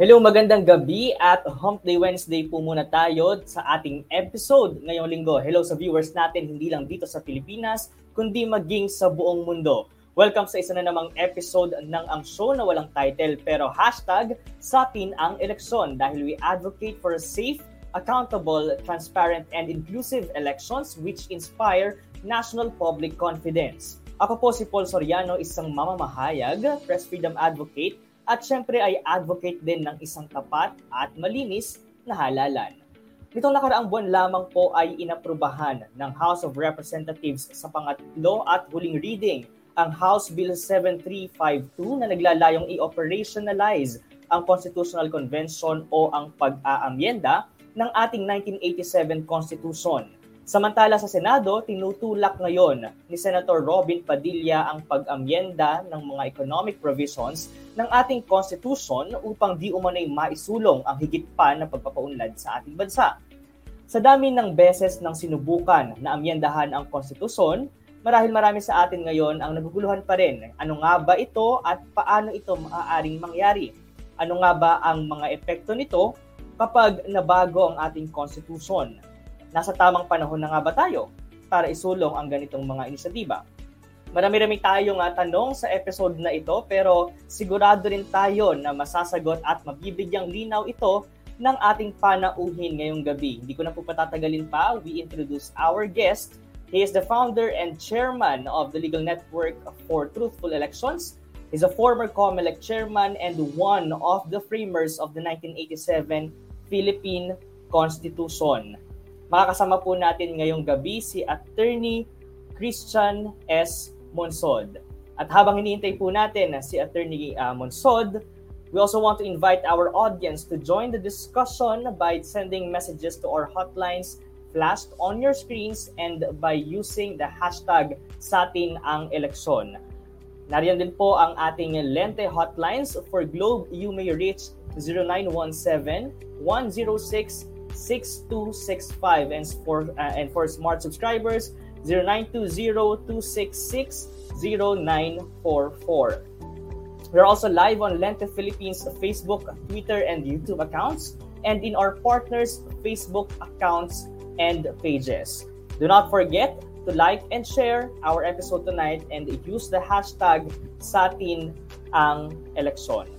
Hello, magandang gabi at Hump Day Wednesday po muna tayo sa ating episode ngayong linggo. Hello sa viewers natin hindi lang dito sa Pilipinas kundi maging sa buong mundo. Welcome sa isa na namang episode ng Ang Show na Walang Title pero hashtag sa atin ang eleksyon dahil we advocate for safe, accountable, transparent and inclusive elections which inspire national public confidence. Ako po si Paul Soriano, isang mamamahayag, press freedom advocate, at syempre ay advocate din ng isang tapat at malinis na halalan. Nitong nakaraang buwan lamang po ay inaprubahan ng House of Representatives sa pangatlo at huling reading ang House Bill 7352 na naglalayong i-operationalize ang Constitutional Convention o ang pag-aamyenda ng ating 1987 Constitution. Samantala sa Senado, tinutulak ngayon ni Senator Robin Padilla ang pag-amyenda ng mga economic provisions ng ating Constitution upang di umano'y maisulong ang higit pa na pagpapaunlad sa ating bansa. Sa dami ng beses ng sinubukan na amyendahan ang Constitution, marami sa atin ngayon ang naguguluhan pa rin. Ano nga ba ito at paano ito maaaring mangyari? Ano nga ba ang mga epekto nito kapag nabago ang ating Constitution? Nasa tamang panahon na nga ba tayo para isulong ang ganitong mga inisyatiba? Marami-rami tayong tanong sa episode na ito pero sigurado rin tayo na masasagot at mabibigyang linaw ito ng ating panauhin ngayong gabi. Hindi ko na po patatagalin pa, we introduce our guest. He is the founder and chairman of the Legal Network for Truthful Elections. He's a former COMELEC chairman and one of the framers of the 1987 Philippine Constitution. Makakasama po natin ngayong gabi si Attorney Christian S. Monsod. At habang hinihintay po natin si Attorney Monsod, we also want to invite our audience to join the discussion by sending messages to our hotlines flashed on your screens and by using the hashtag Satin ang Eleksyon. Nariyan din po ang ating Lente hotlines. For Globe, you may reach 0917-106-6265 and for smart subscribers 0920-266-0944. We're also live on Lente Philippines Facebook, Twitter, and YouTube accounts, and in our partners' Facebook accounts and pages. Do not forget to like and share our episode tonight and use the hashtag Satin ang Eleksyon.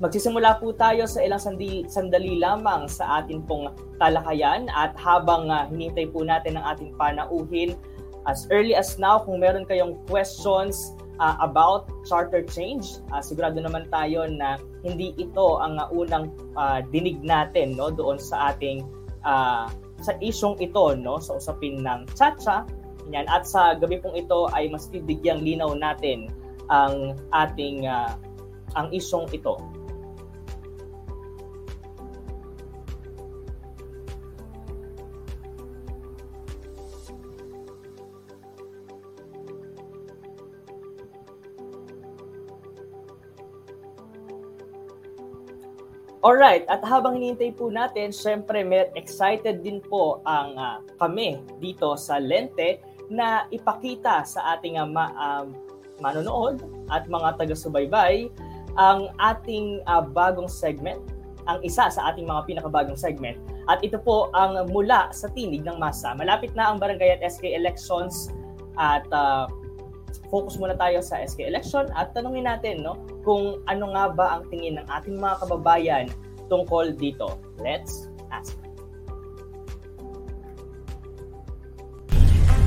Magsisimula po tayo sa ilang sandali lamang sa atin pong talakayan at habang hinihintay po natin ang ating panauhin, as early as now, kung meron kayong questions about charter change, sigurado naman tayo na hindi ito ang unang dinig natin, no, doon sa ating sa isyong ito, no, sa usapin ng CHACHA. Yan. At sa gabi pong ito ay mas bibigyang linaw natin ang ating ang isyong ito. Alright, at habang hinihintay po natin, syempre excited din po ang kami dito sa Lente na ipakita sa ating manonood at mga taga-subaybay ang ating bagong segment, ang isa sa ating mga pinakabagong segment. At ito po ang mula sa tinig ng masa. Malapit na ang barangay at SK elections at focus muna tayo sa SK election at tanungin natin, no, kung ano nga ba ang tingin ng ating mga kababayan tungkol dito. Let's ask.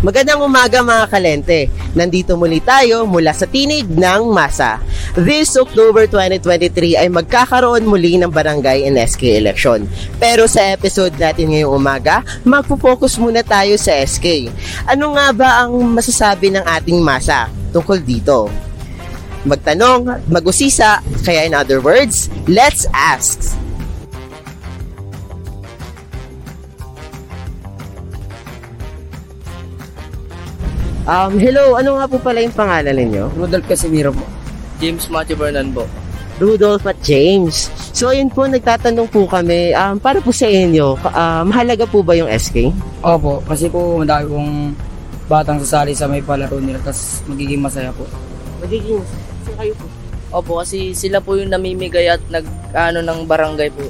Magandang umaga mga kalente. Nandito muli tayo mula sa tinig ng masa. This October 2023 ay magkakaroon muli ng barangay and SK election. Pero sa episode natin ngayong umaga, magpo-focus muna tayo sa SK. Ano nga ba ang masasabi ng ating masa tungkol dito? Magtanong, mag-usisa, kaya in other words, let's ask. Hello, ano nga po pala yung pangalan ninyo? Rudolph Casimiro po. James Matthew Bernanbo. Rudolph at James. So ayun po, nagtatanong po kami, para po sa inyo, mahalaga po ba yung SK? Opo, kasi po madami pong batang sasali sa may palaro nila, tapos magiging masaya po. Magiging masaya? Saan kayo po? Opo, kasi sila po yung namimigay at nag-ano ng barangay po.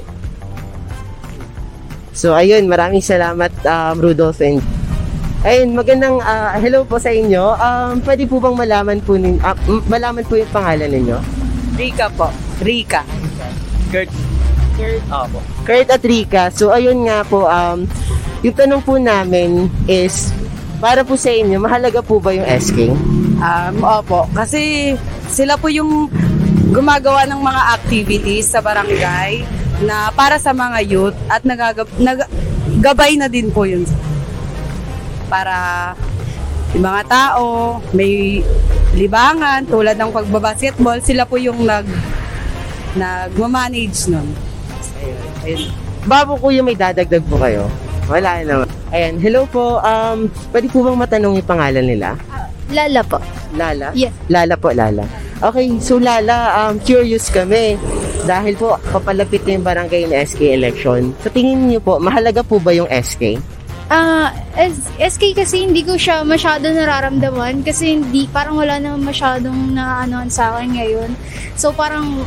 So ayun, maraming salamat Rudolph. And ayun, magandang hello po sa inyo. Pwede po bang malaman po malaman po yung pangalan ninyo? Rica po. Rica. Kurt. Opo. Kurt at Rica. So ayun nga po, yung tanong po namin is para po sa inyo, mahalaga po ba yung asking? Opo, kasi sila po yung gumagawa ng mga activities sa barangay na para sa mga youth at nagagabay na din po yun para yung mga tao may libangan tulad ng pagbabasketball, sila po yung nagmamanage nun. Ayun. Babo ko yung may dadagdag po kayo. Wala naman. Ayan, hello po. Pwede po bang matanong yung pangalan nila? Lala po. Lala? Yes. Lala po, Lala. Okay, so Lala, curious kami. Dahil po, papalapit na yung barangay na SK election. So tingin niyo po, mahalaga po ba yung SK? SK kasi hindi ko siya masyado nararamdaman. Kasi hindi, parang wala na masyadong naanoan sa akin ngayon. So parang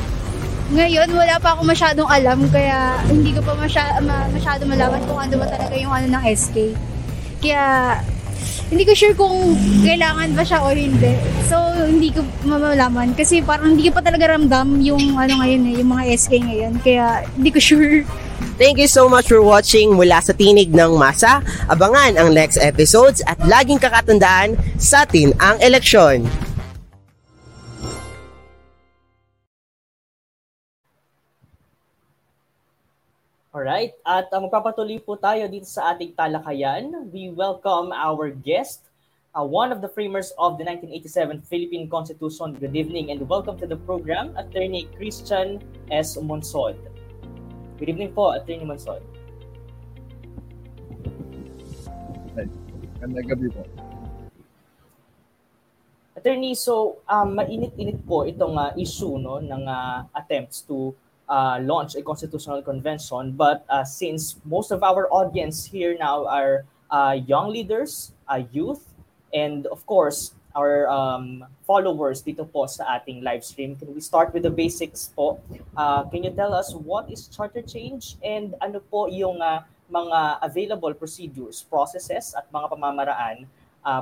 ngayon, wala pa ako masyadong alam, kaya hindi ko pa masyado malaman kung ano ba talaga yung ano ng SK. Kaya, hindi ko sure kung kailangan ba siya o hindi. So, hindi ko mamalaman kasi parang hindi ko pa talaga ramdam yung ano ngayon, yung mga SK ngayon. Kaya, hindi ko sure. Thank you so much for watching mula sa Tinig ng Masa. Abangan ang next episodes at laging kakatandaan sa atin ang eleksyon. Alright, at magpapatuloy po tayo dito sa ating talakayan. We welcome our guest, one of the framers of the 1987 Philippine Constitution. Good evening and welcome to the program, Attorney Christian S. Monsod. Good evening po, Attorney Monsod. Magandang gabi po. Attorney, so mainit-init po itong issue no, ng attempts to launch a constitutional convention, but since most of our audience here now are young leaders, youth, and of course our followers dito po sa ating live stream, can we start with the basics po? Can you tell us what is charter change and ano po yung mga available procedures, processes at mga pamamaraan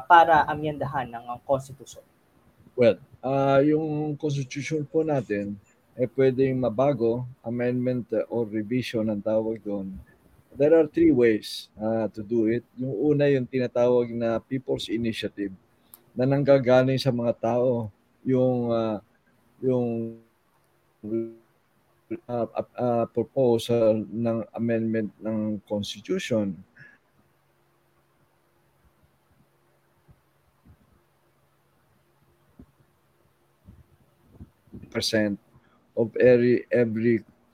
para amyendahan ng constitution? Well, yung constitution po natin eh pwedeng mabago, amendment or revision ang tawag doon. There are three ways to do it. Yung una, yung tinatawag na People's Initiative na nanggagaling sa mga tao, yung proposal ng amendment ng Constitution. Percent of every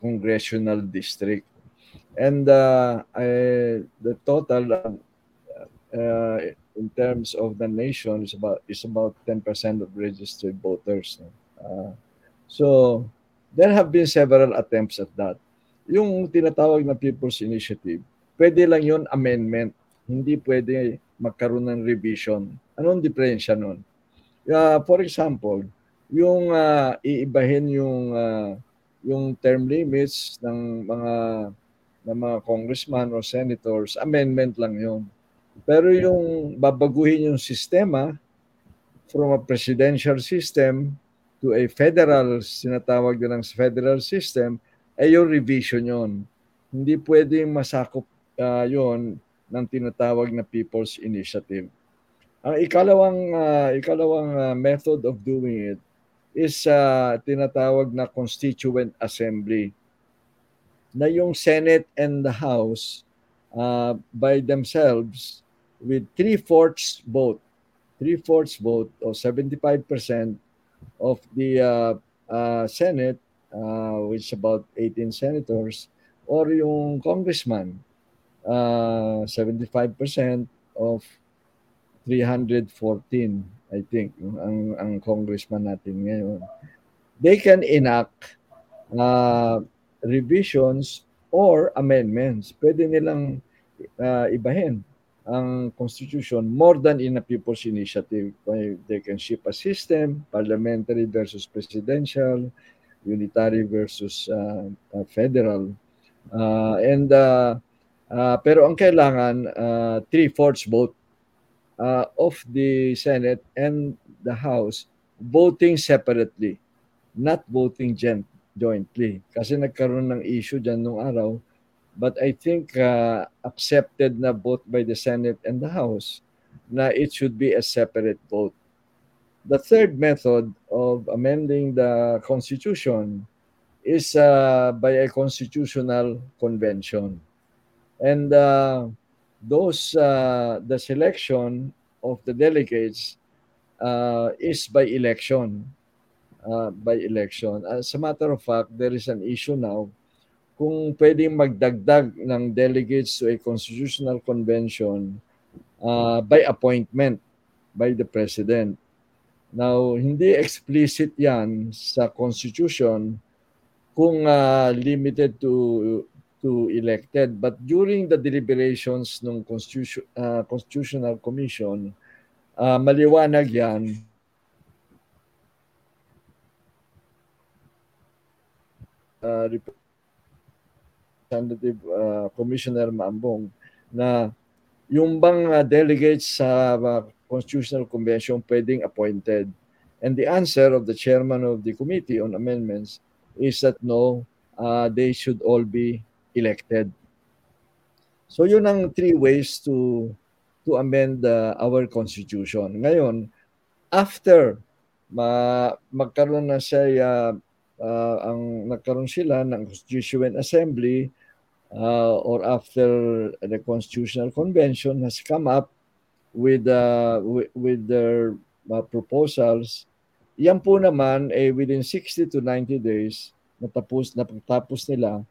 congressional district, and the total in terms of the nation is about 10% of registered voters. So there have been several attempts at that. Yung tinatawag na People's Initiative, pwede lang yun amendment, hindi pwede magkaroon ng revision. Anong diferensya nun? For example, yung iibahin yung term limits ng mga congressman or senators, amendment lang yun. Pero yung babaguhin yung sistema from a presidential system to a federal, sinatawag din ang federal system, ay yung revision yun. Hindi pwedeng masakop yun ng tinatawag na People's Initiative. Ang ikalawang method of doing it is tinatawag na Constituent Assembly na yung Senate and the House by themselves with 3/4 vote or 75% of the Senate, which is about 18 senators, or yung congressman, 75% of 314, I think, ang congressman natin ngayon. They can enact revisions or amendments. Pwede nilang ibahin. ang Constitution more than in a people's initiative. They can shape a system, parliamentary versus presidential, unitary versus federal. Pero ang kailangan, 3/4 vote of the Senate and the House voting separately, not voting jointly. Kasi nagkaroon ng issue dyan nung araw, but I think accepted na both by the Senate and the House na it should be a separate vote. The third method of amending the Constitution is by a constitutional convention. And the selection of the delegates is by election. As a matter of fact, there is an issue now kung pwedeng magdagdag ng delegates to a constitutional convention by appointment by the president. Now, hindi explicit yan sa constitution kung limited to elected. But during the deliberations ng Constitutional Commission, maliwanag yan. Representative Commissioner Maambong na yung bang delegates sa Constitutional Convention pwedeng appointed. And the answer of the chairman of the Committee on Amendments is that no, they should all be elected. So yun ang three ways to amend our Constitution. Ngayon, after magkaroon na siya nagkaroon sila ng Constituent Assembly or after the Constitutional Convention has come up with their proposals, yan po naman within 60 to 90 days natapos nila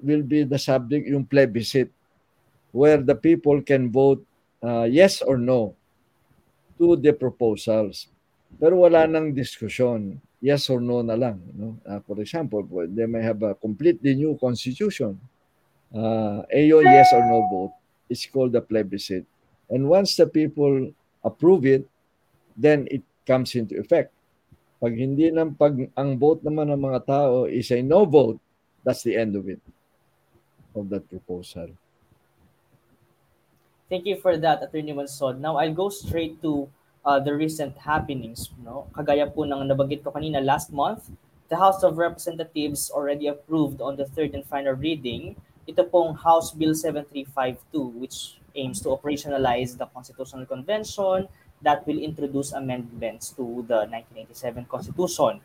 will be the subject yung plebiscite where the people can vote yes or no to the proposals. Pero wala nang diskusyon. Yes or no na lang. No? For example, they may have a completely new constitution. Yung yes or no vote is called a plebiscite. And once the people approve it, then it comes into effect. Pag hindi lang, ang vote naman ng mga tao is a no vote, that's the end of it, of that proposal. Thank you for that, Attorney Monsod. Now, I'll go straight to the recent happenings, no? Kagaya po ng nabanggit ko kanina, last month, the House of Representatives already approved on the third and final reading ito pong House Bill 7352, which aims to operationalize the Constitutional Convention that will introduce amendments to the 1987 Constitution.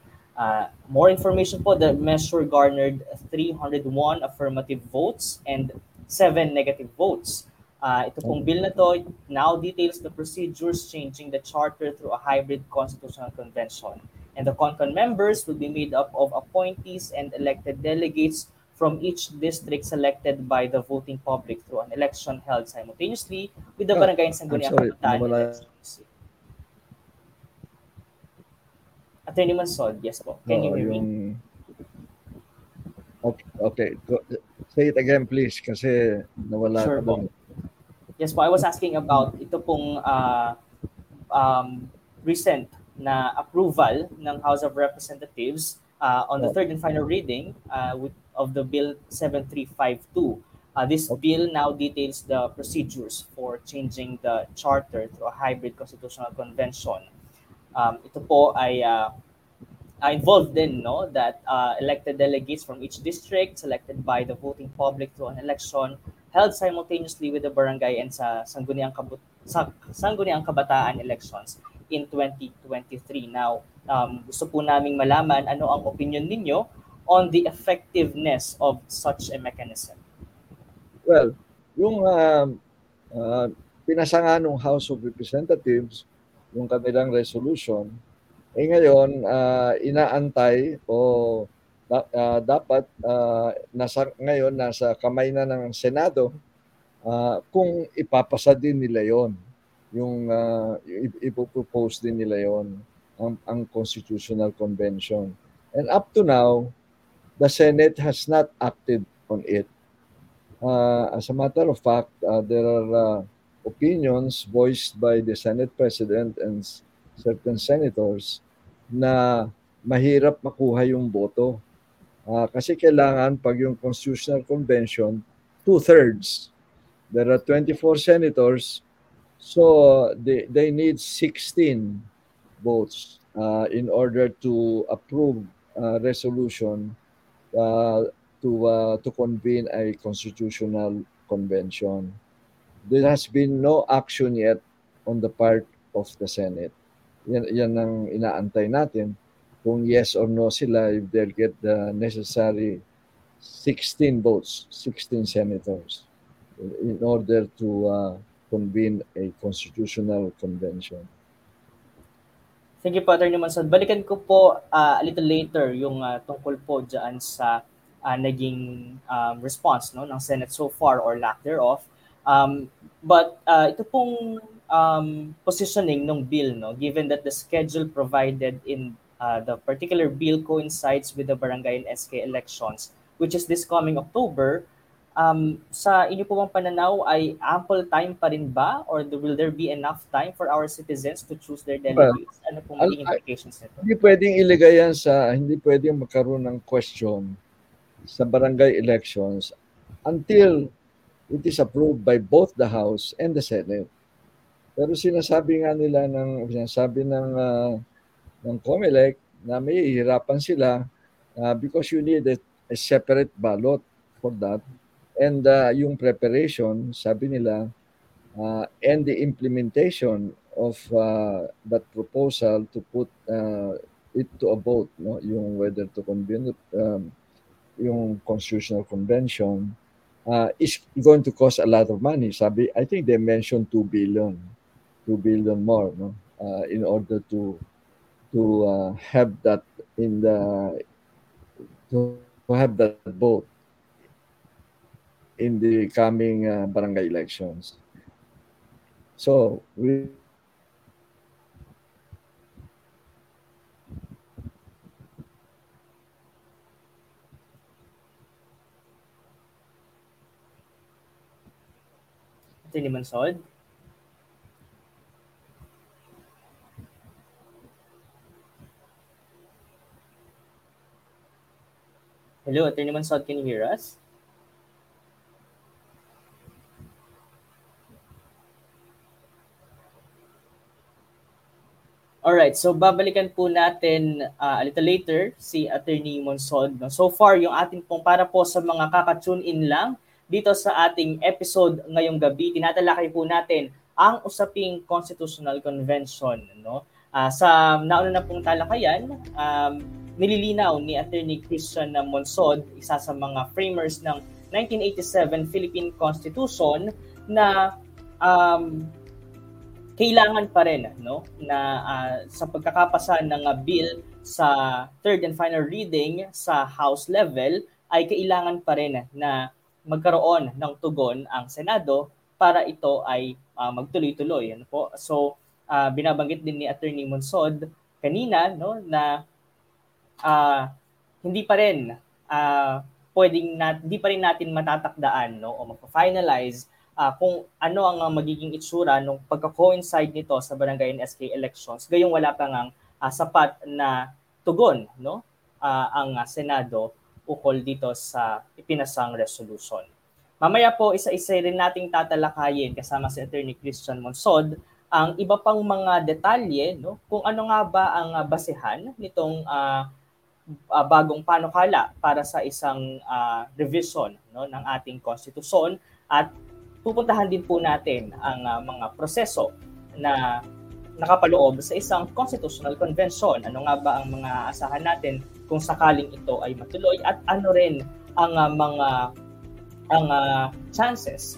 More information po, the measure garnered 301 affirmative votes and 7 negative votes. Ito pong bill na to now details the procedures changing the charter through a hybrid constitutional convention. And the CON-CON members will be made up of appointees and elected delegates from each district selected by the voting public through an election held simultaneously with the Barangay Sangguniang Kapitan. Attorney Monsod, yes po. Can you hear me? Okay. Say it again, please, kasi nawala. Sure po. Yes po, I was asking about ito pong recent na approval ng House of Representatives on the third and final reading of the Bill 7352. This bill now details the procedures for changing the charter to a hybrid constitutional convention. Ito po ay involved din, no, that elected delegates from each district selected by the voting public through an election held simultaneously with the barangay and sa Sangguniang Kabataan elections in 2023. Now, gusto po naming malaman ano ang opinion ninyo on the effectiveness of such a mechanism. Well, yung pinasanga ng House of Representatives, yung kanilang resolution, ngayon inaantay o dapat ngayon nasa kamay na ng Senado kung ipapasa din nila yon, yung ipopropose din nila yon ang Constitutional Convention. And up to now, the Senate has not acted on it. As a matter of fact, there are opinions voiced by the Senate President and certain senators na mahirap makuha yung boto. Kasi kailangan pag yung Constitutional Convention, 2/3. There are 24 senators, so they need 16 votes in order to approve a resolution to convene a constitutional convention. There has been no action yet on the part of the Senate. Yan ang inaantay natin. Kung yes or no sila, if they'll get the necessary 16 votes, 16 senators, in order to convene a constitutional convention. Thank you, Pater Monsod. Balikan ko po a little later yung tungkol po dyan sa naging response ng Senate so far or lack thereof. But ito pong positioning ng bill, given that the schedule provided in the particular bill coincides with the barangay and SK elections, which is this coming October. Sa inyo po bang pananaw ay ample time pa rin ba, or will there be enough time for our citizens to choose their delegates? Ano pong maging implications nito? Hindi pwedeng ilagay yan sa, hindi pwedeng magkaroon ng question sa barangay elections until it is approved by both the House and the Senate. Pero sinasabi nga nila ng COMELEC na may hihirapan sila because you need a separate ballot for that. And yung preparation, sabi nila, and the implementation of that proposal to put it to a vote, yung whether to convene yung constitutional convention is going to cost a lot of money. Sabi, I think they mentioned 2 billion more in order to have that vote in the coming barangay elections. So Attorney Monsod. Hello, Attorney Monsod, can you hear us? Alright, so babalikan po natin a little later si Attorney Monsod. So far, yung ating pong para po sa mga kaka-tune in lang dito sa ating episode ngayong gabi, tinatalakay po natin ang usaping Constitutional Convention. Sa nauna na pong talakayan, nililinaw ni Attorney Christian Monsod, isa sa mga framers ng 1987 Philippine Constitution, na kailangan pa rin na sa pagkakapasa ng bill sa third and final reading sa House level ay kailangan pa rin na magkaroon ng tugon ang Senado para ito ay magtuloy-tuloy. Po? So binabanggit din ni Attorney Monsod kanina na hindi pa rin natin matatakdaan o ma-finalize kung ano ang magiging itsura nung pagka-coincide nito sa barangay and SK elections, gayong wala pa ngang sapat na tugon ang Senado ukol dito sa ipinasang resolution. Mamaya po isa-isa rin nating tatalakayin kasama si Attorney Christian Monsod ang iba pang mga detalye kung ano nga ba ang basehan nitong bagong panukala para sa isang revision ng ating konstitusyon, at pupuntahan din po natin ang mga proseso na nakapaloob sa isang constitutional convention. Ano nga ba ang mga asahan natin kung sakaling ito ay matuloy, at ano rin ang mga chances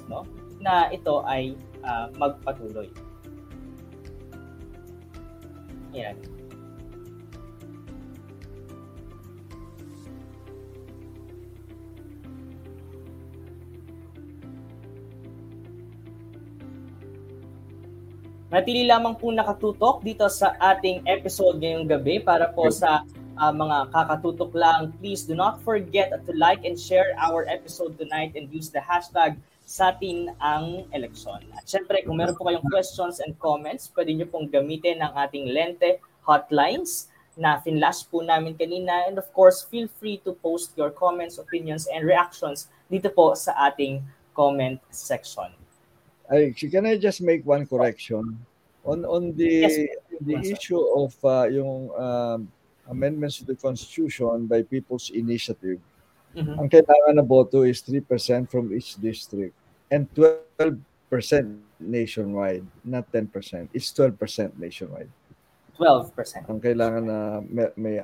na ito ay magpatuloy. Yan. Natili lamang po nakatutok dito sa ating episode ngayong gabi para po sa mga kakatutok lang, please do not forget to like and share our episode tonight and use the hashtag Satin Ang Eleksyon. At syempre, kung meron po kayong questions and comments, pwede nyo pong gamitin ang ating Lente hotlines na finlash po namin kanina. And of course, feel free to post your comments, opinions, and reactions dito po sa ating comment section. Can I just make one correction? On the issue of amendments to the Constitution by People's Initiative, ang kailangan na boto is 3% from each district and 12% nationwide, not 10%. It's 12% nationwide. 12%. Ang kailangan na may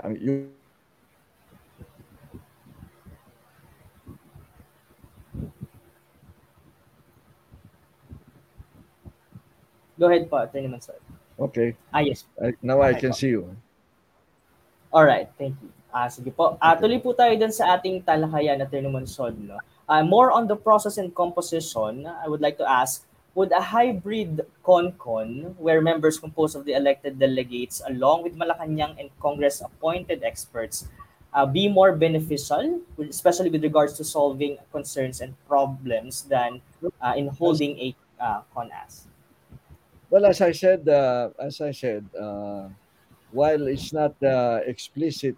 Go ahead po, Atty. Monsod. Okay. Yes. I can see you. All right, thank you. Sige po. Tuloy po tayo dun sa ating talakayan, Atty. Monsod. No? More on the process and composition, I would like to ask, would a hybrid CON-CON, where members composed of the elected delegates along with Malacanang and Congress-appointed experts, be more beneficial, especially with regards to solving concerns and problems than in holding a CON-AS? Well, as I said, while it's not explicit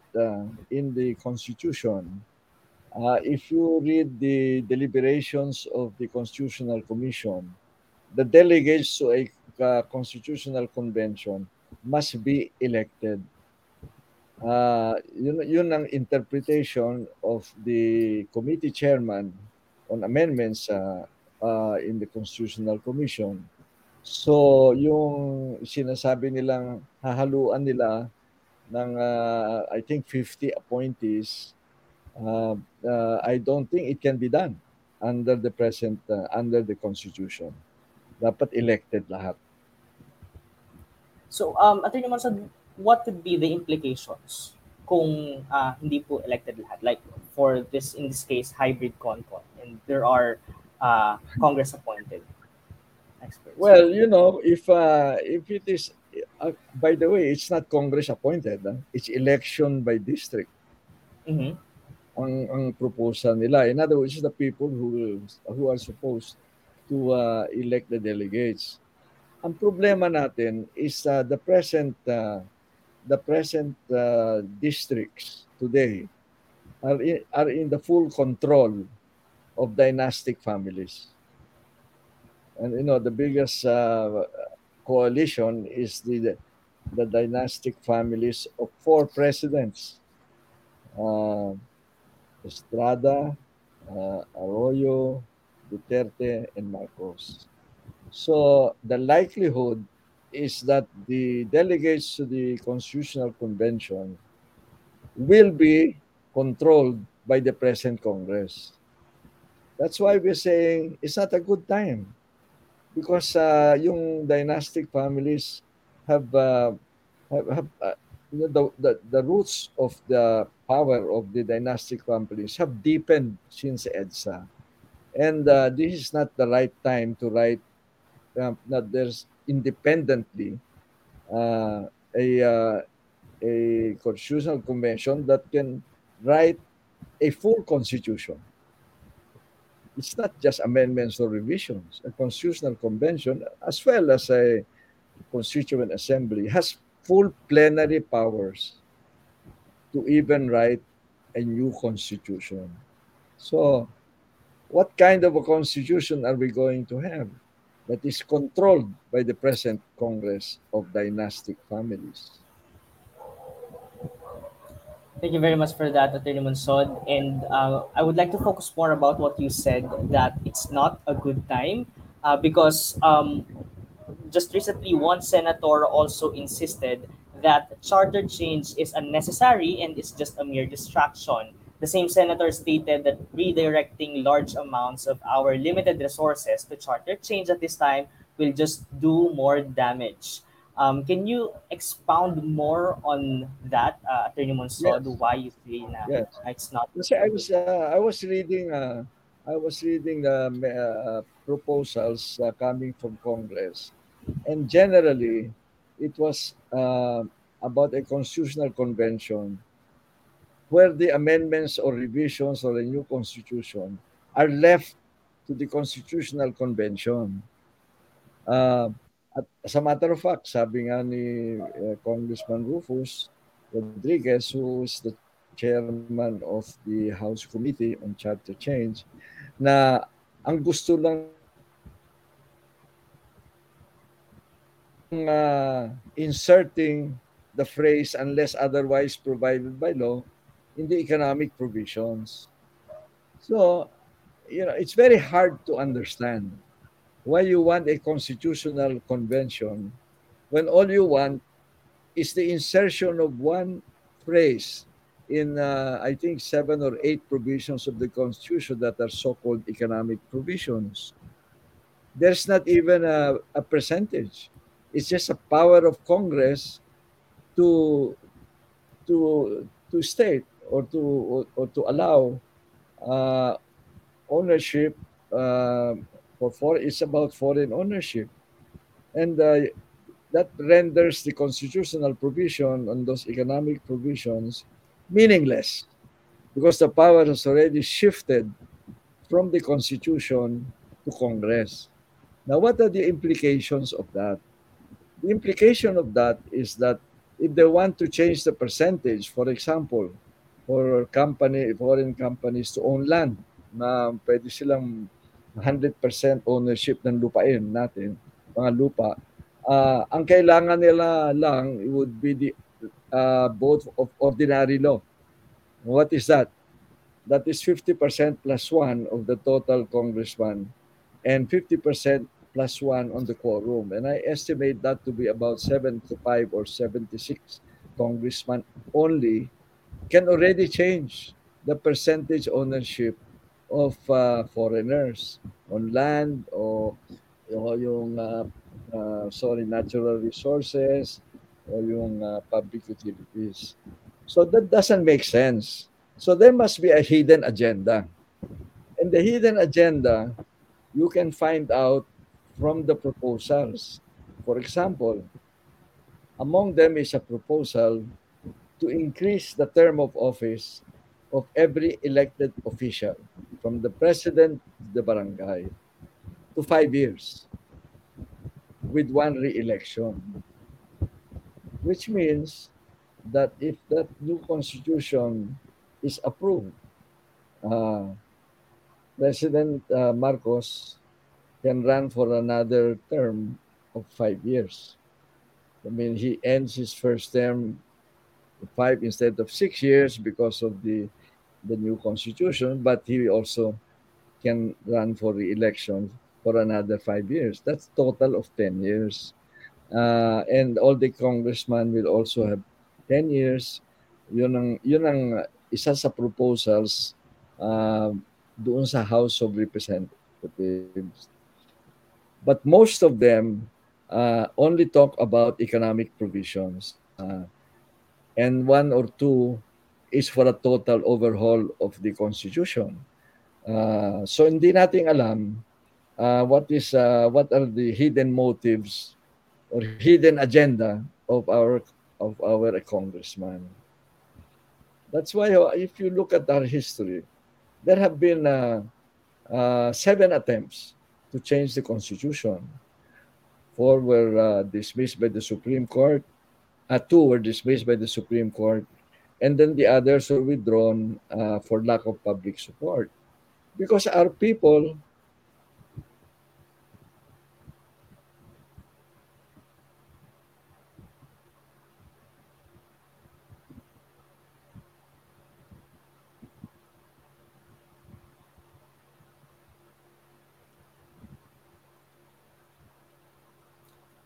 in the Constitution, if you read the deliberations of the Constitutional Commission, the delegates to a Constitutional Convention must be elected. Yun ang interpretation of the committee chairman on amendments in the Constitutional Commission. So, yung sinasabi nilang hahaluan nila ng, I think, 50 appointees, I don't think it can be done under the Constitution. Dapat elected lahat. So, Atty. Monsod, what could be the implications kung hindi po elected lahat? Like, in this case, hybrid CON-CON, and there are Congress-appointed experts. Well, you know, if it is, by the way, it's not Congress appointed. It's election by district. Mm-hmm. Ang proposal nila. In other words, it's the people who are supposed to elect the delegates. Ang problema natin is the present districts today are in the full control of dynastic families. And you know, the biggest coalition is the dynastic families of four presidents: Estrada, Arroyo, Duterte, and Marcos. So the likelihood is that the delegates to the Constitutional Convention will be controlled by the present Congress. That's why we're saying it's not a good time. Because yung dynastic families have the roots of the power of the dynastic families have deepened since EDSA, and this is not the right time to write that there's independently a constitutional convention that can write a full constitution. It's not just amendments or revisions. A constitutional convention, as well as a constituent assembly, has full plenary powers to even write a new constitution. So, what kind of a constitution are we going to have that is controlled by the present Congress of dynastic families? Thank you very much for that, Atty. Monsod. And I would like to focus more about what you said, that it's not a good time because just recently one senator also insisted that charter change is unnecessary and it's just a mere distraction. The same senator stated that redirecting large amounts of our limited resources to charter change at this time will just do more damage. Can you expound more on that, Attorney Monsod? Yes. Why you say that it's not? I was reading the proposals coming from Congress, and generally, it was about a constitutional convention where the amendments or revisions of the new constitution are left to the Constitutional Convention. At as a matter of fact, sabi nga ni Congressman Rufus Rodriguez, who is the chairman of the House Committee on Charter Change, na ang gusto lang inserting the phrase unless otherwise provided by law in the economic provisions. So, you know, it's very hard to understand why you want a constitutional convention when all you want is the insertion of one phrase in, I think, 7 or 8 provisions of the Constitution that are so-called economic provisions. There's not even a percentage. It's just a power of Congress to state or to allow ownership for it's about foreign ownership, and that renders the constitutional provision on those economic provisions meaningless, because the power has already shifted from the Constitution to Congress. Now, what are the implications of that? The implication of that is that if they want to change the percentage, for example, for foreign companies to own land, na pwede silang 100% ownership ng lupain natin, mga lupa, ang kailangan nila lang would be the both of ordinary law. What is that? That is 50% plus 1 of the total, Congressman, and 50% plus 1 on the quorum. And I estimate that to be about 75 or 76 Congressman only can already change the percentage ownership of foreigners on land or yung natural resources or yung public utilities. So that doesn't make sense. So there must be a hidden agenda. And the hidden agenda, you can find out from the proposals. For example, among them is a proposal to increase the term of office of every elected official, from the president to the barangay, to 5 years, with 1 re-election. Which means that if that new constitution is approved, President Marcos can run for another term of 5 years. I mean, he ends his first term 5 instead of 6 years because of the new constitution, but he also can run for re-election for another 5 years. That's total of 10 years. And all the congressmen will also have 10 years. Yun ang isa sa proposals doon sa House of Representatives. But most of them only talk about economic provisions. And 1 or 2 is for a total overhaul of the Constitution. So hindi natin alam what are the hidden motives or hidden agenda of our congressman. That's why if you look at our history, there have been 7 attempts to change the Constitution. 4 were dismissed by the Supreme Court. 2 were dismissed by the Supreme Court, and then the others were withdrawn for lack of public support. Because our people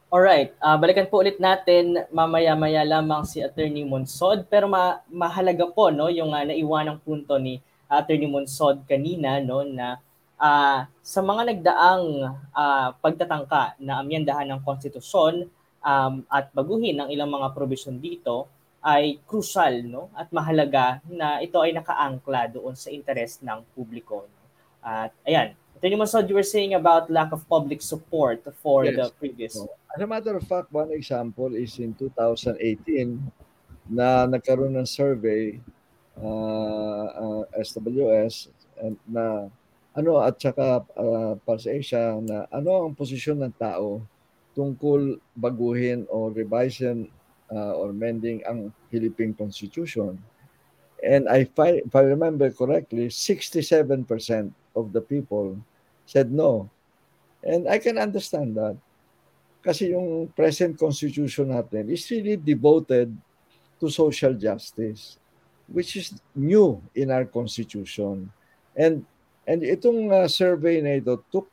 Alright, balikan po ulit natin mamaya-maya lamang si Attorney Monsod, pero mahalaga po no yung naiwanang punto ni Attorney Monsod kanina no na sa mga nagdaang pagtatangka na amyendahan ng konstitusyon at baguhin ang ilang mga provision dito ay crucial no at mahalaga na ito ay nakaangkla doon sa interes ng publiko. At ayan, Attorney Monsod, you were saying about lack of public support for yes. The previous one. As a matter of fact, one example is in 2018 na nagkaroon ng survey SWS na ano at saka para sa Asia na ano ang posisyon ng tao tungkol baguhin o revision or mending ang Philippine Constitution. And if I remember correctly, 67% of the people said no. And I can understand that. Kasi yung present constitution natin is really devoted to social justice, which is new in our constitution. And itong survey na ito took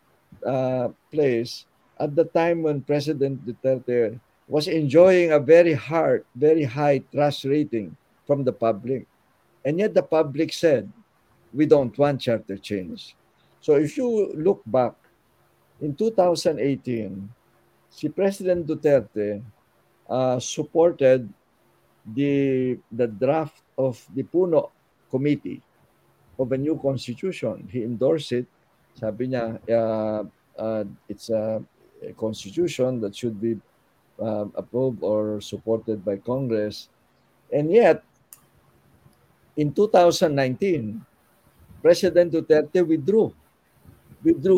place at the time when President Duterte was enjoying a very high trust rating from the public. And yet the public said, we don't want charter change. So if you look back, in 2018, si President Duterte supported the draft of the Puno Committee of a new constitution. He endorsed it. Sabi niya, it's a constitution that should be approved or supported by Congress. And yet, in 2019, President Duterte withdrew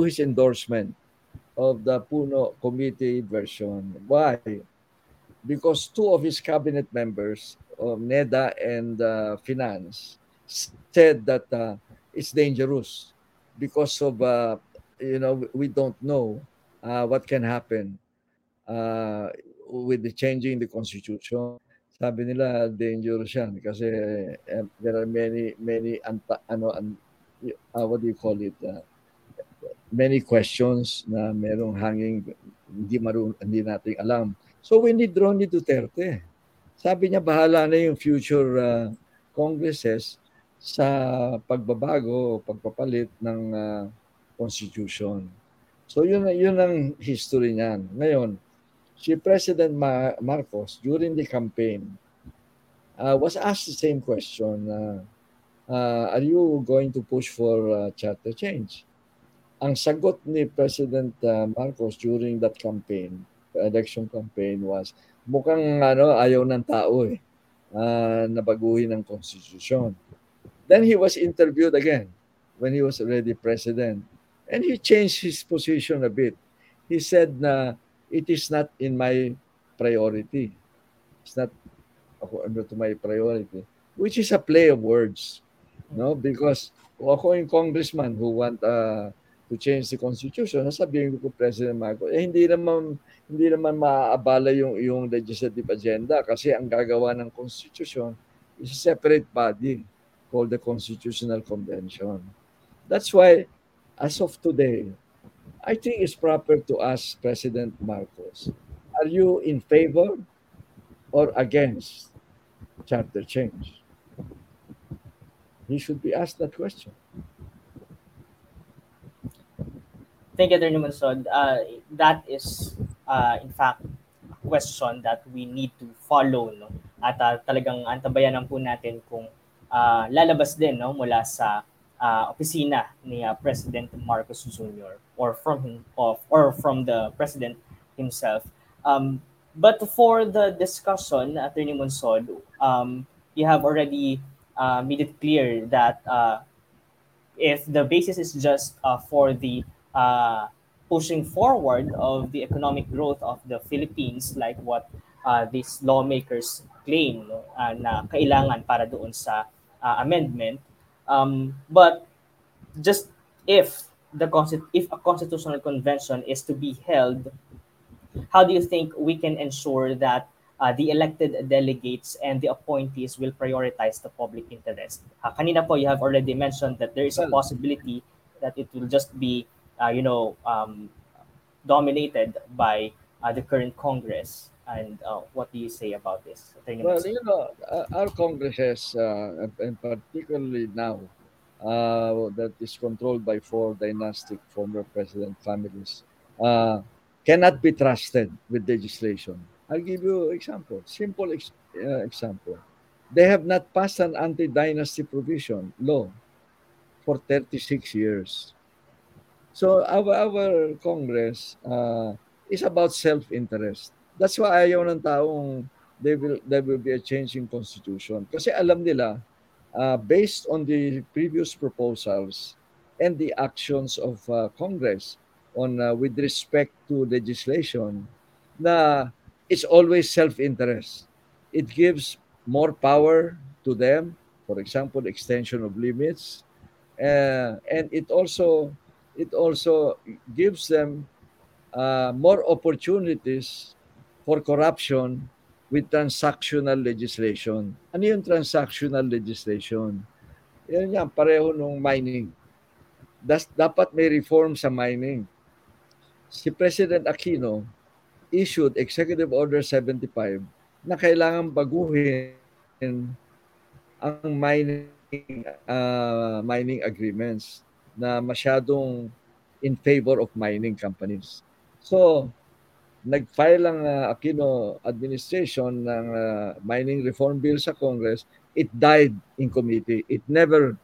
his endorsement of the Puno Committee version. Why? Because two of his cabinet members, of NEDA and Finance, said that it's dangerous because of we don't know what can happen with the changing the constitution. Sabi nila dangerous yan kasi there are many many questions na merong hanging hindi natin alam. So we need Ronnie Duterte. Sabi niya bahala na yung future congresses sa pagbabago o pagpapalit ng constitution. So yun ang history niyan. Ngayon, si President Marcos, during the campaign, was asked the same question. Are you going to push for charter change? Ang sagot ni President Marcos during that campaign, election campaign, was mukhang ayaw ng tao na baguhin ang konstitusyon. Then he was interviewed again when he was already president. And he changed his position a bit. He said na it is not in my priority. It's not to my priority, which is a play of words, because ako yung congressman who want to change the constitution, sasabihin ko President Marcos, hindi naman maaabala yung legislative agenda kasi ang gagawa ng constitution is a separate body called the Constitutional Convention. That's why, as of today, I think it's proper to ask President Marcos, are you in favor or against charter change? He should be asked that question. Thank you, Attorney Monsod. That is, in fact, a question that we need to follow. No? At talagang antabayanan po natin kung lalabas din mula sa opisina ni President Marcos Jr. or from him or from the president himself. But for the discussion, Attorney Monsod, you have already made it clear that if the basis is just for the pushing forward of the economic growth of the Philippines, like what these lawmakers claim na kailangan para doon sa amendment. But just if a constitutional convention is to be held, how do you think we can ensure that the elected delegates and the appointees will prioritize the public interest? Kanina po, you have already mentioned that there is a possibility that it will just be, dominated by the current Congress. And what do you say about this? Well, our Congress has, and particularly now, that is controlled by four dynastic former president families, cannot be trusted with legislation. I'll give you example, simple example. They have not passed an anti-dynasty provision law for 36 years. So our Congress is about self-interest. That's why ayaw ng taong there will be a change in constitution. Kasi alam nila based on the previous proposals and the actions of Congress on with respect to legislation na it's always self-interest. It gives more power to them, for example, extension of limits, and it also gives them more opportunities for corruption with transactional legislation. Ano yung transactional legislation? Yan yan, pareho nung mining. Dapat may reform sa mining. Si President Aquino issued Executive Order 75 na kailangan baguhin ang mining agreements na masyadong in favor of mining companies. So, nag-file ang Aquino administration ng mining reform bill sa Congress. It died in committee. It never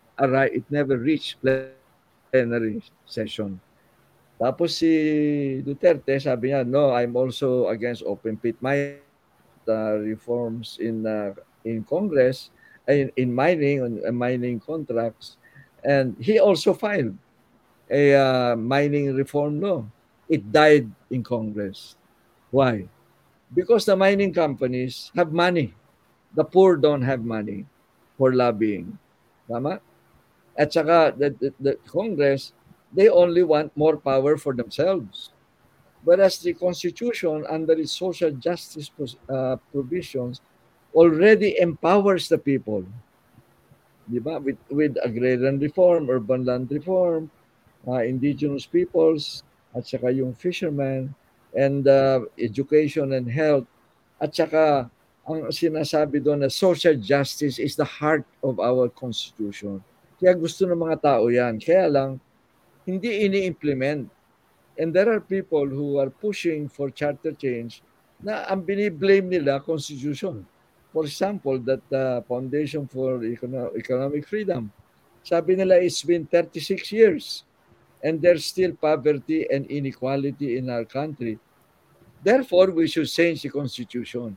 reached plenary session. Tapos si Duterte, sabi niya, no, I'm also against open pit mining reforms in Congress, in mining, mining contracts. And he also filed a mining reform law. It died in Congress. Why? Because the mining companies have money. The poor don't have money for lobbying. Tama? At saka the Congress, they only want more power for themselves. Whereas the Constitution, under its social justice provisions, already empowers the people. Diba? With agrarian reform, urban land reform, indigenous peoples, at saka yung fishermen, and education and health, at saka ang sinasabi doon na social justice is the heart of our Constitution. Kaya gusto ng mga tao yan. Kaya lang, hindi ini-implement. And there are people who are pushing for charter change na ang biniblame nila Constitution. For example, that Foundation for Economic Freedom, sabi nila it's been 36 years and there's still poverty and inequality in our country. Therefore, we should change the Constitution.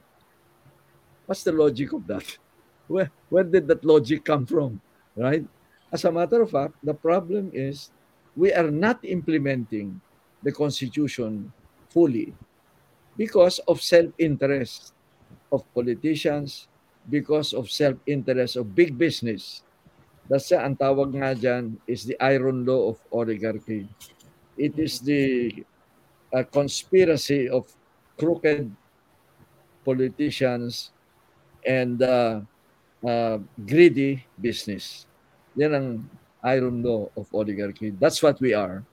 What's the logic of that? Where did that logic come from, right? As a matter of fact, the problem is we are not implementing the Constitution fully because of self-interest of politicians, because of self-interest of big business. That's ang tawag nga dyan is the iron law of oligarchy. It is the conspiracy of crooked politicians and greedy business. Yan ang iron law of oligarchy. That's what we are.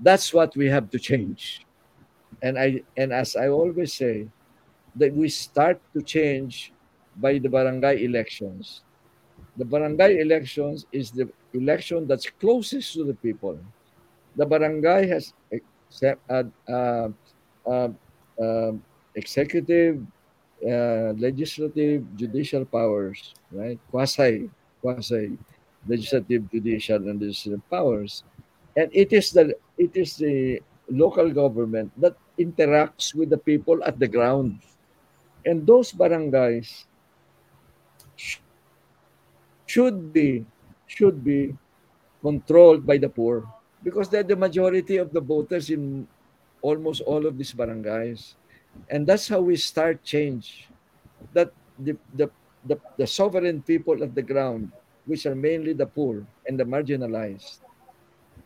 That's what we have to change. And as I always say, that we start to change by the barangay elections. The barangay elections is the election that's closest to the people. The barangay has executive, legislative, judicial powers, right? Quasi legislative, judicial, and legislative powers. And it is the local government that interacts with the people at the ground. And those barangays should be controlled by the poor because they're the majority of the voters in almost all of these barangays. And that's how we start change, that the sovereign people at the ground, which are mainly the poor and the marginalized,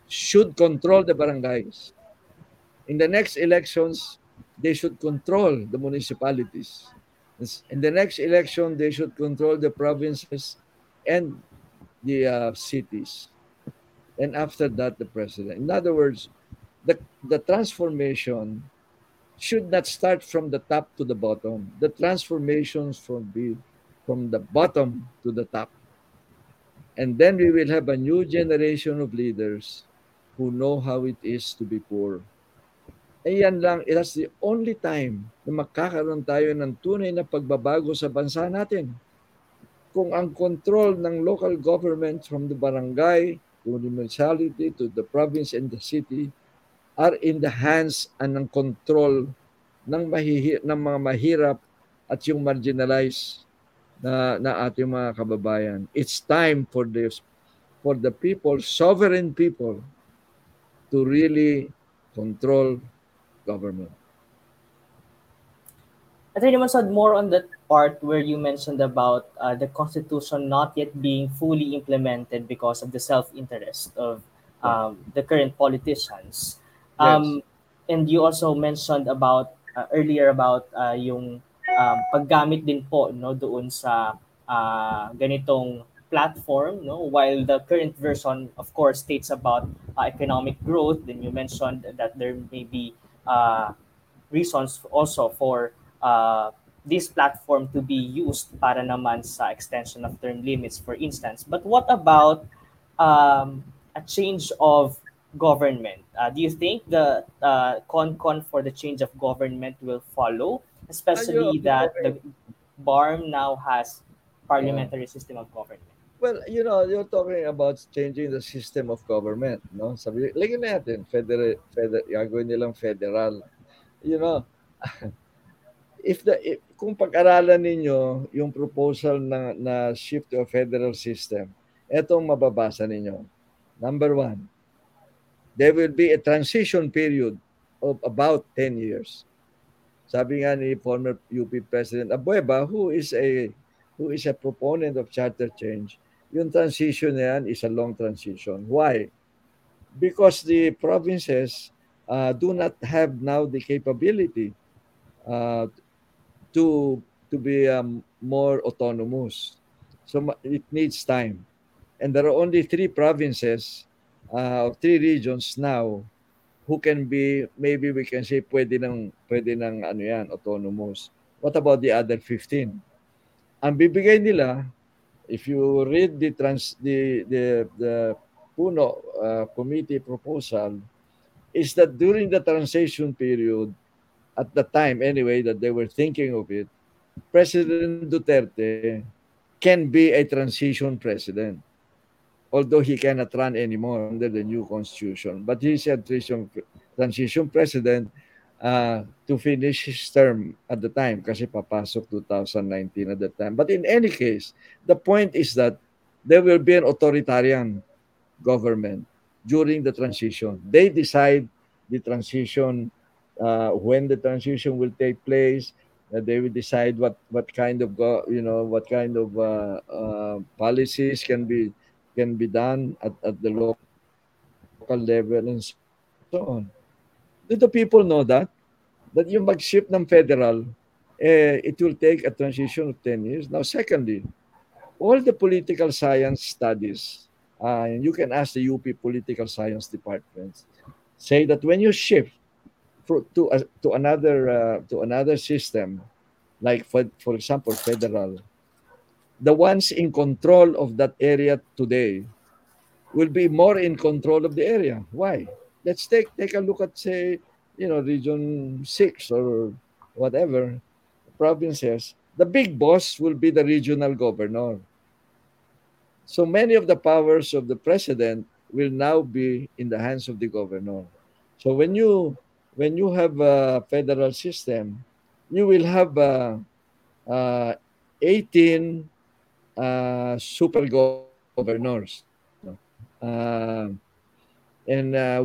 should control the barangays. In the next elections, they should control the municipalities. In the next election, they should control the provinces and the cities. And after that, the president. In other words, the transformation should not start from the top to the bottom. The transformation from the bottom to the top. And then we will have a new generation of leaders who know how it is to be poor. Ayan lang, that's the only time na makakaroon tayo ng tunay na pagbabago sa bansa natin. Kung ang control ng local government from the barangay to the municipality to the province and the city are in the hands and ng control ng mga mahirap at yung marginalized, na ating mga kababayan. It's time for the people, sovereign people, to really control government. Attorney Monsod, more on that part where you mentioned about the Constitution not yet being fully implemented because of the self-interest of the current politicians. Yes. And you also mentioned about earlier about yung paggamit din po, no, doon sa ganitong platform, no, while the current version of course states about economic growth. Then you mentioned that there may be reasons also for this platform to be used para naman sa extension of term limits, for instance. But what about a change of government? Do you think the CON-CON for the change of government will follow, especially that the BARM now has parliamentary system of government? Well, you know, you're talking about changing the system of government, no? Sabi, lagyan natin, federal, gagawin nilang federal. You know, If kung pag-aralan ninyo yung proposal na shift to a federal system, etong mababasa ninyo. Number one, there will be a transition period of about 10 years. Sabi nga ni former UP President Abueva, who is a proponent of charter change, yung transition na yan is a long transition. Why? Because the provinces do not have now the capability to be more autonomous. So it needs time. And there are only three provinces, three regions now who can be, maybe we can say, pwede ng ano yan, autonomous. What about the other 15? Ang bibigay nila, if you read the Puno Committee proposal, is that during the transition period, at the time anyway that they were thinking of it, President Duterte can be a transition president, although he cannot run anymore under the new constitution. But he's a transition president to finish his term at the time, kasi papasok 2019 at the time. But in any case, the point is that there will be an authoritarian government during the transition. They decide the transition, when the transition will take place, they will decide what kind of policies can be done at the local level and so on. Do the people know that yung mag-shift ng federal, it will take a transition of 10 years? Now, secondly, all the political science studies, and you can ask the UP political science departments, say that when you shift to another system, like for example federal, the ones in control of that area today will be more in control of the area. Why? Let's take a look at, say, you know, Region 6 or whatever provinces. The big boss will be the regional governor. So many of the powers of the president will now be in the hands of the governor. So when you have a federal system, you will have 18 super governors. And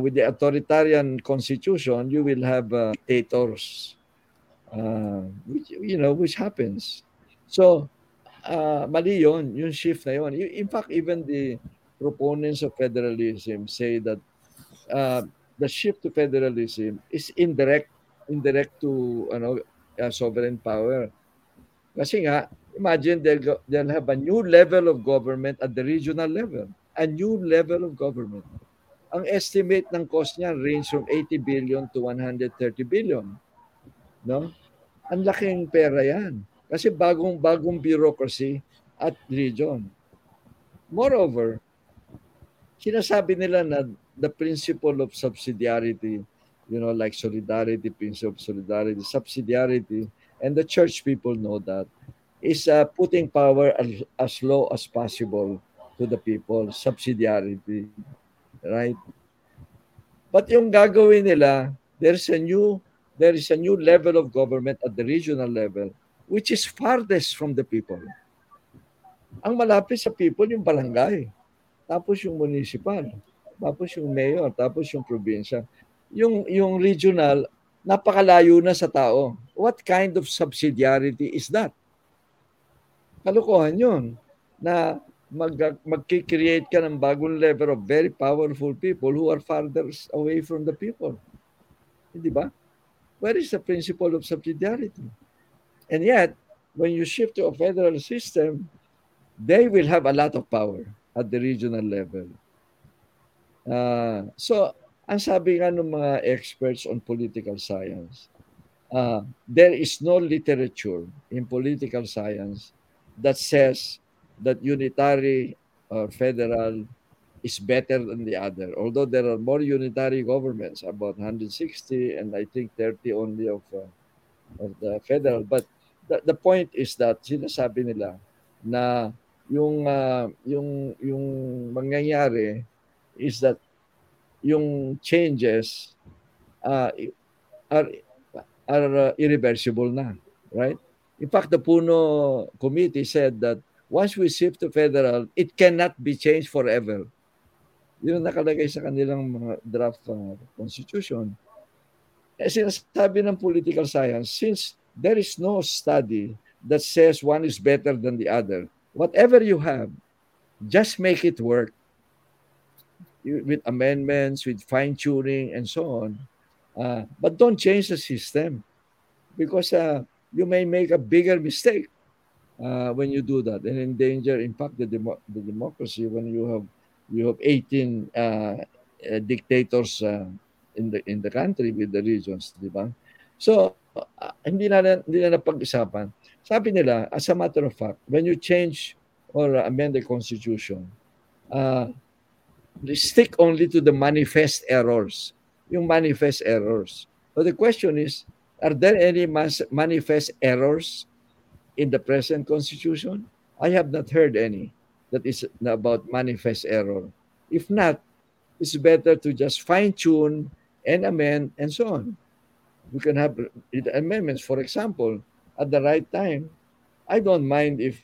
with the authoritarian constitution, you will have dictators, which happens. So, mali yun, yung shift na yun. In fact, even the proponents of federalism say that the shift to federalism is indirect to sovereign power. Kasi nga, imagine they'll have a new level of government at the regional level, a new level of government. Ang estimate ng cost niya range from 80 billion to 130 billion. No? Ang laking pera yan. Kasi bagong bureaucracy at region. Moreover, sinasabi nila na the principle of subsidiarity, like solidarity, principle of solidarity, subsidiarity, and the church people know that, is putting power as low as possible to the people, subsidiarity, right? But yung gagawin nila, there is a new level of government at the regional level, which is farthest from the people. Ang malapit sa people yung barangay, tapos yung municipal, tapos yung mayor, tapos yung probinsya. Yung regional, napakalayo na sa tao. What kind of subsidiarity is that? Kalukuhan yun na magkikreate ka ng bagong level of very powerful people who are farther away from the people. Hindi ba? Where is the principle of subsidiarity? And yet, when you shift to a federal system, they will have a lot of power at the regional level. So, ang sabi nga ng mga experts on political science, there is no literature in political science that says that unitary or federal is better than the other. Although there are more unitary governments, about 160, and I think 30 only of the federal. But the point is that sinasabi nila na yung mangyayari is that yung changes are irreversible na, right? In fact, the Puno Committee said that once we shift to federal, it cannot be changed forever. Yun ang nakalagay sa kanilang mga draft constitution. Eh, sinasabi ng political science, since there is no study that says one is better than the other, whatever you have, just make it work with amendments, with fine-tuning, and so on. But don't change the system because you may make a bigger mistake when you do that, and endanger, in fact, the democracy when you have 18 dictators in the country with the regions, di ba? So hindi na napag-usapan. Sabi nila, as a matter of fact, when you change or amend the constitution, stick only to the manifest errors. Yung manifest errors. But the question is, are there any manifest errors in the present constitution? I have not heard any that is about manifest error. If not, it's better to just fine-tune and amend and so on. We can have amendments, for example, at the right time. I don't mind if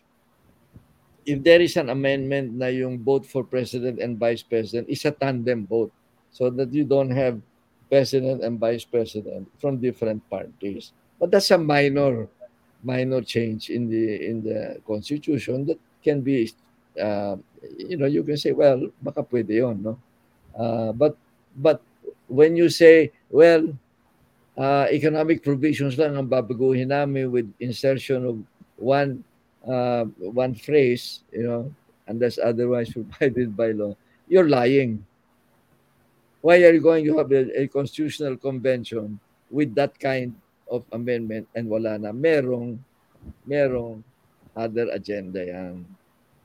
there is an amendment na yung vote for president and vice president is a tandem vote so that you don't have president and vice president from different parties. But that's a minor change in the constitution that can be, you can say, well, baka pwede yun, no? But when you say, well, economic provisions lang ang babaguhin namin with insertion of one phrase, unless otherwise provided by law, you're lying. Why are you going to have a constitutional convention with that kind of amendment and wala na? Merong other agenda yan.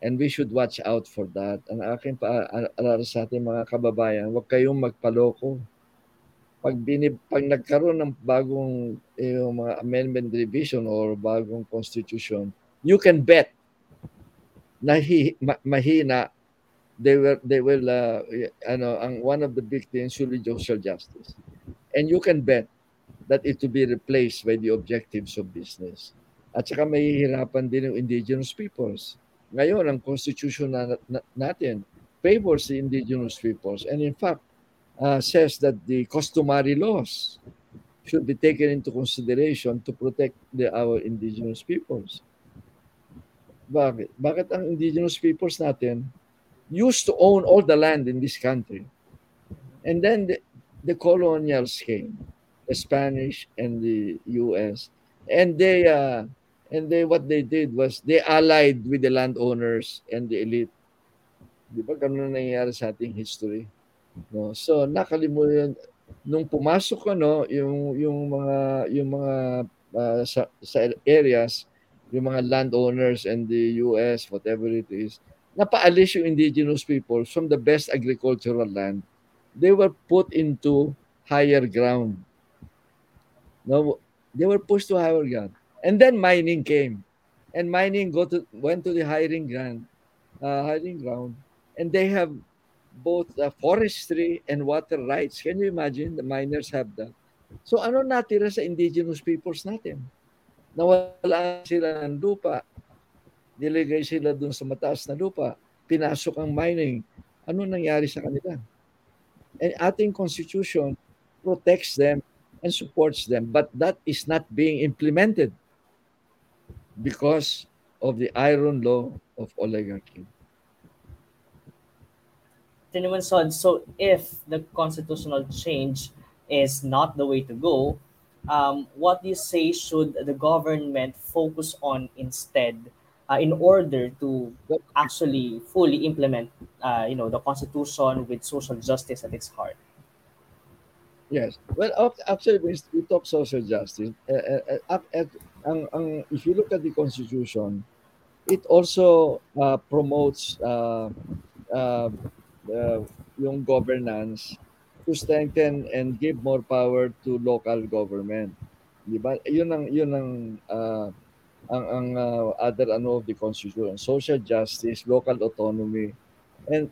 And we should watch out for that. Ang aking paalala sa ating mga kababayan, huwag kayong magpaloko. Pag nagkaroon ng bagong mga amendment revision or bagong constitution, you can bet na mahina they will, one of the big things should be social justice. And you can bet that it will be replaced by the objectives of business. At saka mahihirapan din yung indigenous peoples. Ngayon, ang constitution natin favors the indigenous peoples and in fact says that the customary laws should be taken into consideration to protect our indigenous peoples. Bakit? Bakit ang indigenous peoples natin used to own all the land in this country? And then the colonials came. The Spanish and the U.S. and they what they did was they allied with the landowners and the elite. Di ba ganun nangyayari sa ating history? No, so nakalimutan nung pumasok ano yung mga sa areas, yung mga landowners and the U.S. whatever it is, napaalis yung indigenous people from the best agricultural land. They were put into higher ground. No, they were pushed to higher ground, and then mining came, and mining went to the hiring ground, and they have both forestry and water rights. Can you imagine the miners have that? So ano natira sa indigenous peoples natin? Nawala sila ng lupa, niligay sila doon sa mataas na lupa, pinasok ang mining. Ano nangyari sa kanila? And ating Constitution protects them and supports them, but that is not being implemented because of the iron law of oligarchy. So if the constitutional change is not the way to go, what do you say should the government focus on instead in order to actually fully implement the Constitution with social justice at its heart? Yes. Well, actually, we talk social justice. If you look at the Constitution, it also promotes yung governance to strengthen and give more power to local government. Diba? Yun ang other of the Constitution: social justice, local autonomy, and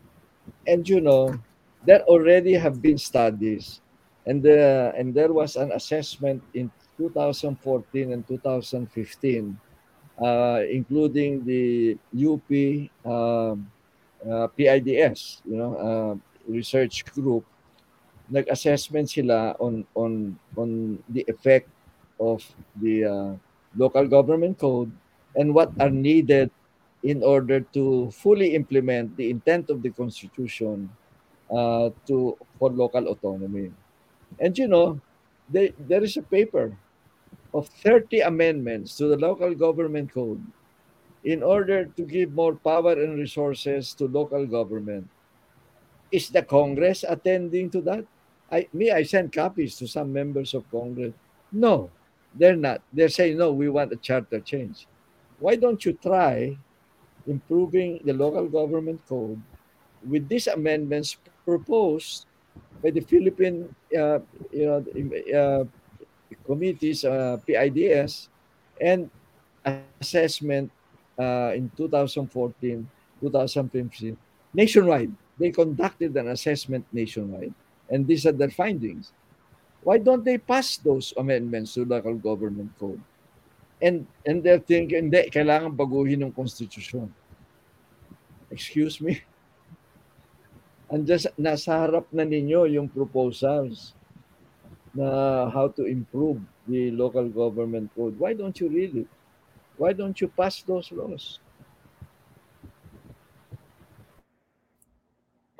you know, there already have been studies. And there was an assessment in 2014 and 2015, including the UP PIDS, research group. Nag-assessment sila on the effect of the local government code and what are needed in order to fully implement the intent of the Constitution for local autonomy. And you know, there is a paper of 30 amendments to the local government code in order to give more power and resources to local government. Is the Congress attending to that? I sent copies to some members of Congress. No, they're not. They're saying, no, we want a charter change. Why don't you try improving the local government code with these amendments proposed by the Philippine committees, PIDS, and assessment in 2014, 2015, nationwide. They conducted an assessment nationwide, and these are their findings. Why don't they pass those amendments to local government code? And they're thinking, hindi, kailangan baguhin ng Constitution. Excuse me? Nasa harap na ninyo yung proposals na how to improve the local government code. Why don't you read it? Why don't you pass those laws?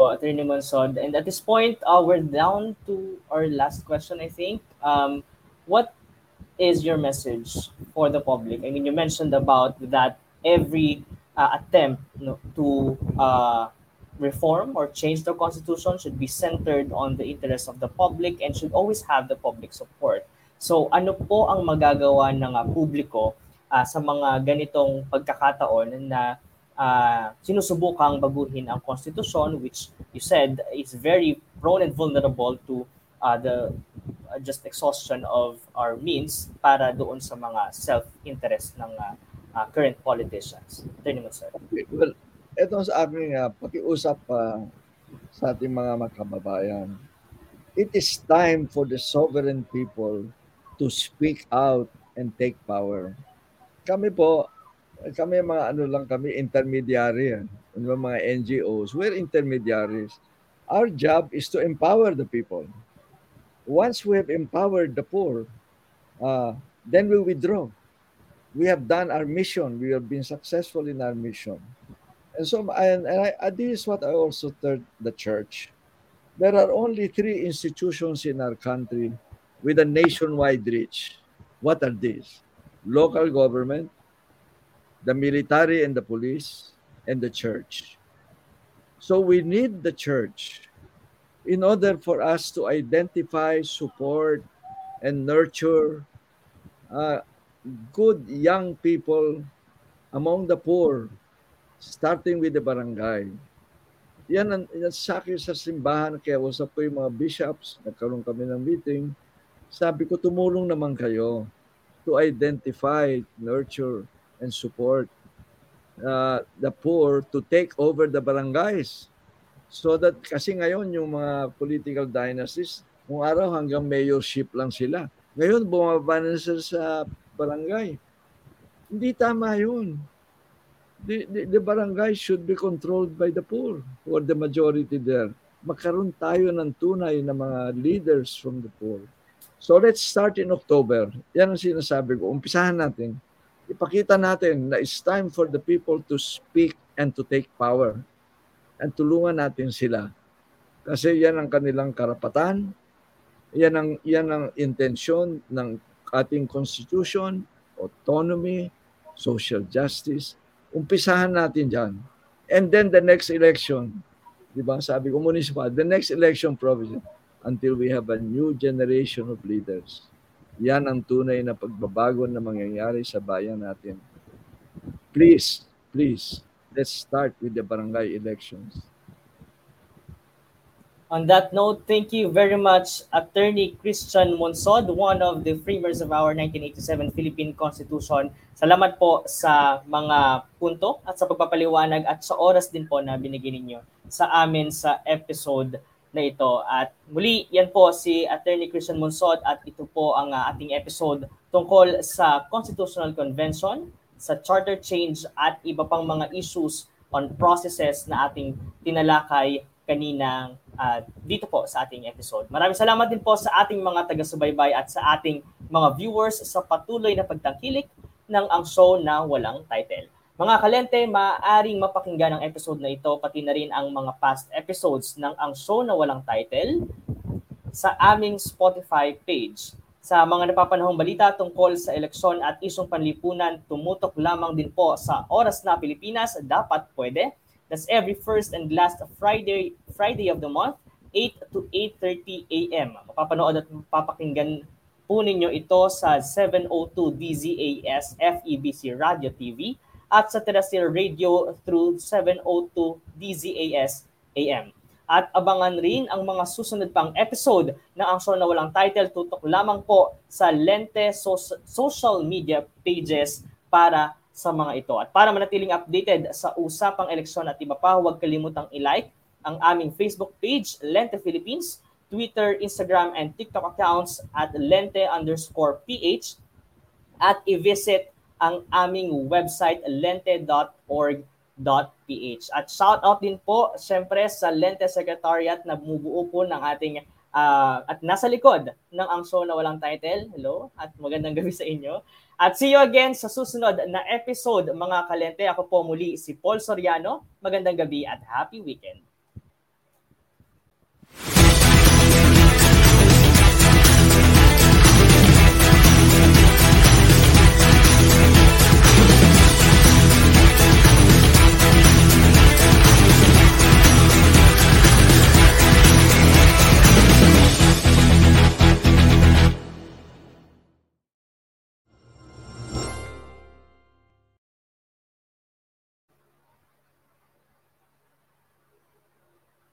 So, Attorney Monsod, and at this point, we're down to our last question, I think. What is your message for the public? I mean, you mentioned about that every attempt to reform or change the Constitution should be centered on the interests of the public and should always have the public support. So ano po ang magagawa ng publiko sa mga ganitong pagkakataon na sinusubukang baguhin ang Constitution, which you said is very prone and vulnerable to the just exhaustion of our means para doon sa mga self-interest ng current politicians? Attorney Monsod. Okay, well, ito sa aking pakiusap sa ating mga makababayan. It is time for the sovereign people to speak out and take power. Kami mga intermediary. Mga NGOs, we're intermediaries. Our job is to empower the people. Once we have empowered the poor, then we withdraw. We have done our mission. We have been successful in our mission. And so, and this is what I also told the church. There are only three institutions in our country with a nationwide reach. What are these? Local government, the military and the police, and the church. So we need the church in order for us to identify, support, and nurture good young people among the poor, starting with the barangay. Yan sa akin sa simbahan, kaya usap ko yung mga bishops, nagkaroon kami ng meeting, sabi ko, tumulong naman kayo to identify, nurture, and support the poor to take over the barangays. So that, kasi ngayon yung mga political dynasties, kung araw hanggang mayorship lang sila. Ngayon, bumababa na sila sa barangay. Hindi tama yun. the barangay should be controlled by the poor who are the majority there. Magkaroon tayo ng tunay na mga leaders from the poor. So let's start in October. Yan ang sinasabi ko. Umpisahan natin. Ipakita natin na it's time for the people to speak and to take power. And tulungan natin sila. Kasi yan ang kanilang karapatan. Yan ang intensyon ng ating constitution, autonomy, social justice. Umpisahan natin dyan. And then the next election, diba, sabi ko municipal, the next election provision until we have a new generation of leaders. Yan ang tunay na pagbabago na mangyayari sa bayan natin. Please, please, let's start with the barangay elections. On that note, thank you very much, Attorney Christian Monsod, one of the framers of our 1987 Philippine Constitution. Salamat po sa mga punto at sa pagpapaliwanag at sa oras din po na binigay ninyo sa amin sa episode na ito. At muli, yan po si Attorney Christian Monsod at ito po ang ating episode tungkol sa Constitutional Convention, sa Charter Change at iba pang mga issues on processes na ating tinalakay kaninang dito po sa ating episode. Maraming salamat din po sa ating mga taga-subaybay at sa ating mga viewers sa patuloy na pagtangkilik ng Ang Show na Walang Title. Mga kalente, maaaring mapakinggan ang episode na ito pati na rin ang mga past episodes ng Ang Show na Walang Title sa aming Spotify page. Sa mga napapanahong balita tungkol sa eleksyon at isyong panlipunan, tumutok lamang din po sa Oras na Pilipinas, Dapat Pwede. That's every first and last Friday of the month, 8 to 8:30 a.m. Mapapanood at mapapakinggan po ninyo ito sa 702 DZAS-FEBC Radio TV at sa terrestrial radio through 702 DZAS-AM. At abangan rin ang mga susunod pang episode ng Ang Show na Walang Title. Tutok lamang po sa Lente social media pages para sa mga ito. At para manatiling updated sa usapang eleksyon at iba pa, huwag kalimutang i-like ang aming Facebook page, Lente Philippines, Twitter, Instagram, and TikTok accounts at Lente_PH at i-visit ang aming website, lente.org.ph. At shout out din po, syempre, sa Lente Secretariat na bumubuo po ng ating at nasa likod ng Ang Show na Walang Title. Hello at magandang gabi sa inyo. At see you again sa susunod na episode, mga kalente. Ako po muli si Paul Soriano. Magandang gabi at happy weekend.